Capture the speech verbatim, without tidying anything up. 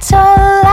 until